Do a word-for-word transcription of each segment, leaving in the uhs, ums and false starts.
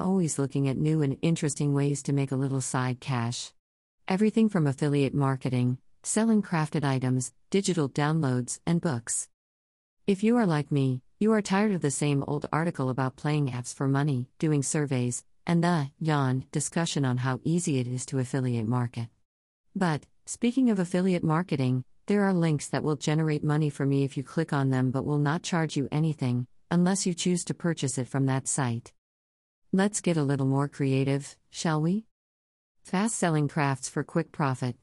always looking at new and interesting ways to make a little side cash. Everything from affiliate marketing, selling crafted items, digital downloads, and books. If you are like me, you are tired of the same old article about playing apps for money, doing surveys, and the, yawn, discussion on how easy it is to affiliate market. But, speaking of affiliate marketing, there are links that will generate money for me if you click on them but will not charge you anything, unless you choose to purchase it from that site. Let's get a little more creative, shall we? Fast-selling crafts for quick profit.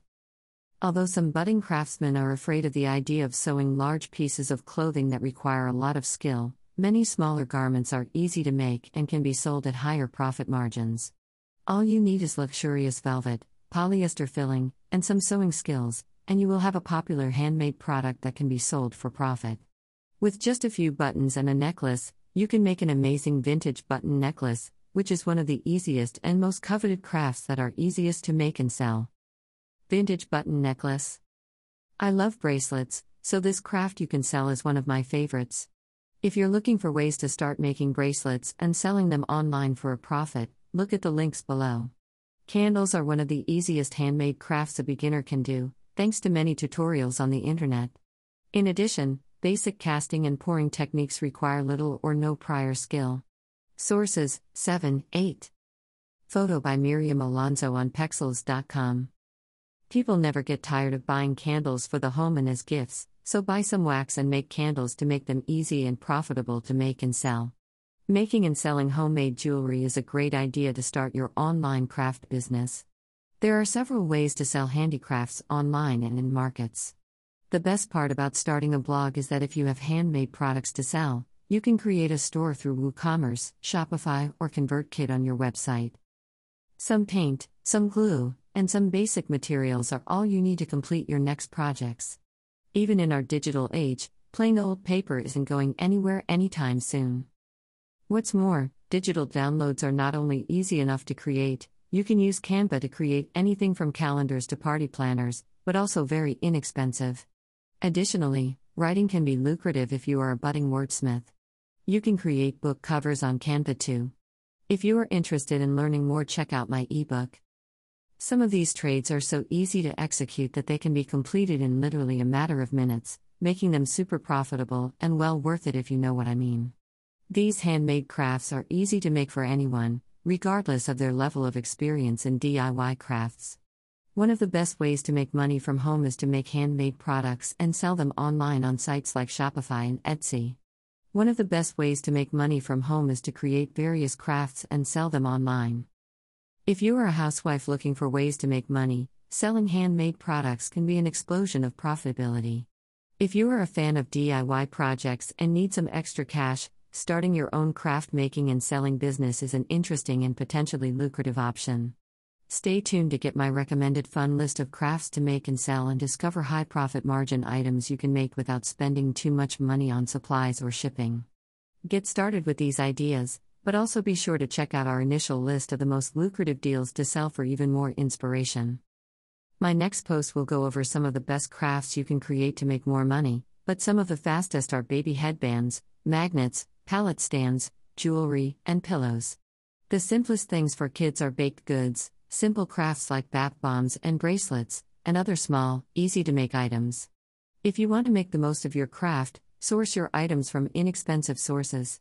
Although some budding craftsmen are afraid of the idea of sewing large pieces of clothing that require a lot of skill, many smaller garments are easy to make and can be sold at higher profit margins. All you need is luxurious velvet, polyester filling, and some sewing skills, and you will have a popular handmade product that can be sold for profit. With just a few buttons and a necklace, you can make an amazing vintage button necklace, which is one of the easiest and most coveted crafts that are easiest to make and sell. Vintage button necklace. I love bracelets, so this craft you can sell is one of my favorites. If you're looking for ways to start making bracelets and selling them online for a profit, look at the links below. Candles are one of the easiest handmade crafts a beginner can do, thanks to many tutorials on the internet. In addition, basic casting and pouring techniques require little or no prior skill. Sources, seven, eight. Photo by Miriam Alonso on pexels dot com. People never get tired of buying candles for the home and as gifts, so buy some wax and make candles to make them easy and profitable to make and sell. Making and selling homemade jewelry is a great idea to start your online craft business. There are several ways to sell handicrafts online and in markets. The best part about starting a blog is that if you have handmade products to sell, you can create a store through WooCommerce, Shopify, or ConvertKit on your website. Some paint, some glue, and some basic materials are all you need to complete your next projects. Even in our digital age, plain old paper isn't going anywhere anytime soon. What's more, digital downloads are not only easy enough to create, you can use Canva to create anything from calendars to party planners, but also very inexpensive. Additionally, writing can be lucrative if you are a budding wordsmith. You can create book covers on Canva too. If you are interested in learning more, check out my ebook. Some of these trades are so easy to execute that they can be completed in literally a matter of minutes, making them super profitable and well worth it if you know what I mean. These handmade crafts are easy to make for anyone, regardless of their level of experience in D I Y crafts. One of the best ways to make money from home is to make handmade products and sell them online on sites like Shopify and Etsy. One of the best ways to make money from home is to create various crafts and sell them online. If you are a housewife looking for ways to make money, selling handmade products can be an explosion of profitability. If you are a fan of D I Y projects and need some extra cash, starting your own craft making and selling business is an interesting and potentially lucrative option. Stay tuned to get my recommended fun list of crafts to make and sell and discover high profit margin items you can make without spending too much money on supplies or shipping. Get started with these ideas, but also be sure to check out our initial list of the most lucrative deals to sell for even more inspiration. My next post will go over some of the best crafts you can create to make more money, but some of the fastest are baby headbands, magnets, pallet stands, jewelry, and pillows. The simplest things for kids are baked goods, simple crafts like bath bombs and bracelets, and other small, easy-to-make items. If you want to make the most of your craft, source your items from inexpensive sources.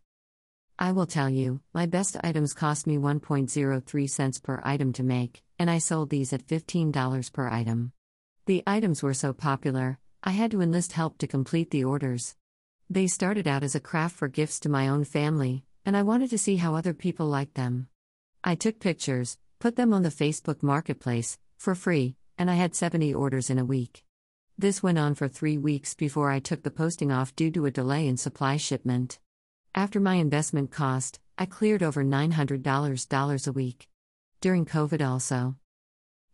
I will tell you, my best items cost me one dollar and three cents per item to make, and I sold these at fifteen dollars per item. The items were so popular, I had to enlist help to complete the orders. They started out as a craft for gifts to my own family, and I wanted to see how other people liked them. I took pictures, put them on the Facebook Marketplace, for free, and I had seventy orders in a week. This went on for three weeks before I took the posting off due to a delay in supply shipment. After my investment cost, I cleared over nine hundred dollars a week. During COVID also.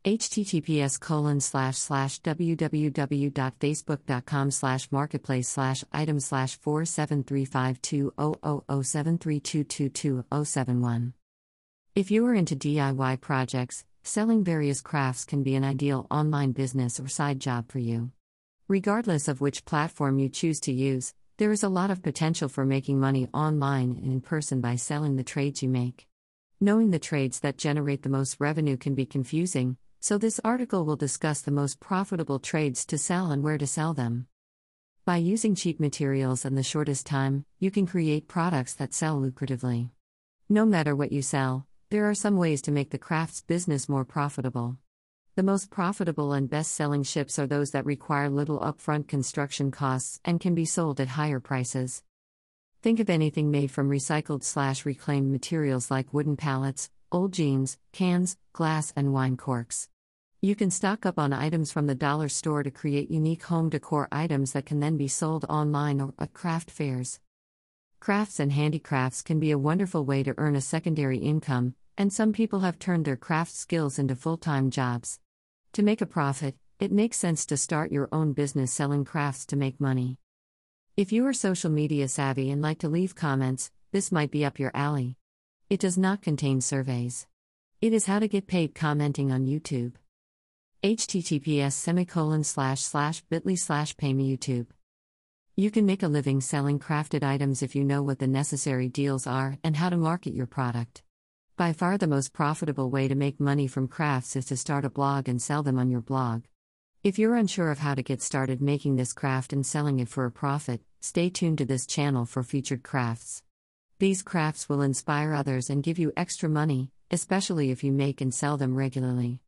Https colon slash slash www.facebook.com slash marketplace slash item slash four seven three five two oh oh oh seven three two two two oh seven one. If you are into D I Y projects, selling various crafts can be an ideal online business or side job for you. Regardless of which platform you choose to use, there is a lot of potential for making money online and in person by selling the trades you make. Knowing the trades that generate the most revenue can be confusing, so this article will discuss the most profitable trades to sell and where to sell them. By using cheap materials and the shortest time, you can create products that sell lucratively. No matter what you sell, there are some ways to make the crafts business more profitable. The most profitable and best-selling ships are those that require little upfront construction costs and can be sold at higher prices. Think of anything made from recycled/reclaimed materials like wooden pallets, old jeans, cans, glass, and wine corks. You can stock up on items from the dollar store to create unique home decor items that can then be sold online or at craft fairs. Crafts and handicrafts can be a wonderful way to earn a secondary income, and some people have turned their craft skills into full-time jobs. To make a profit, it makes sense to start your own business selling crafts to make money. If you are social media savvy and like to leave comments, this might be up your alley. It does not contain surveys. It is how to get paid commenting on YouTube. H T T P S colon slash slash bit dot L Y slash pay me YouTube. You can make a living selling crafted items if you know what the necessary deals are and how to market your product. By far the most profitable way to make money from crafts is to start a blog and sell them on your blog. If you're unsure of how to get started making this craft and selling it for a profit, stay tuned to this channel for featured crafts. These crafts will inspire others and give you extra money, especially if you make and sell them regularly.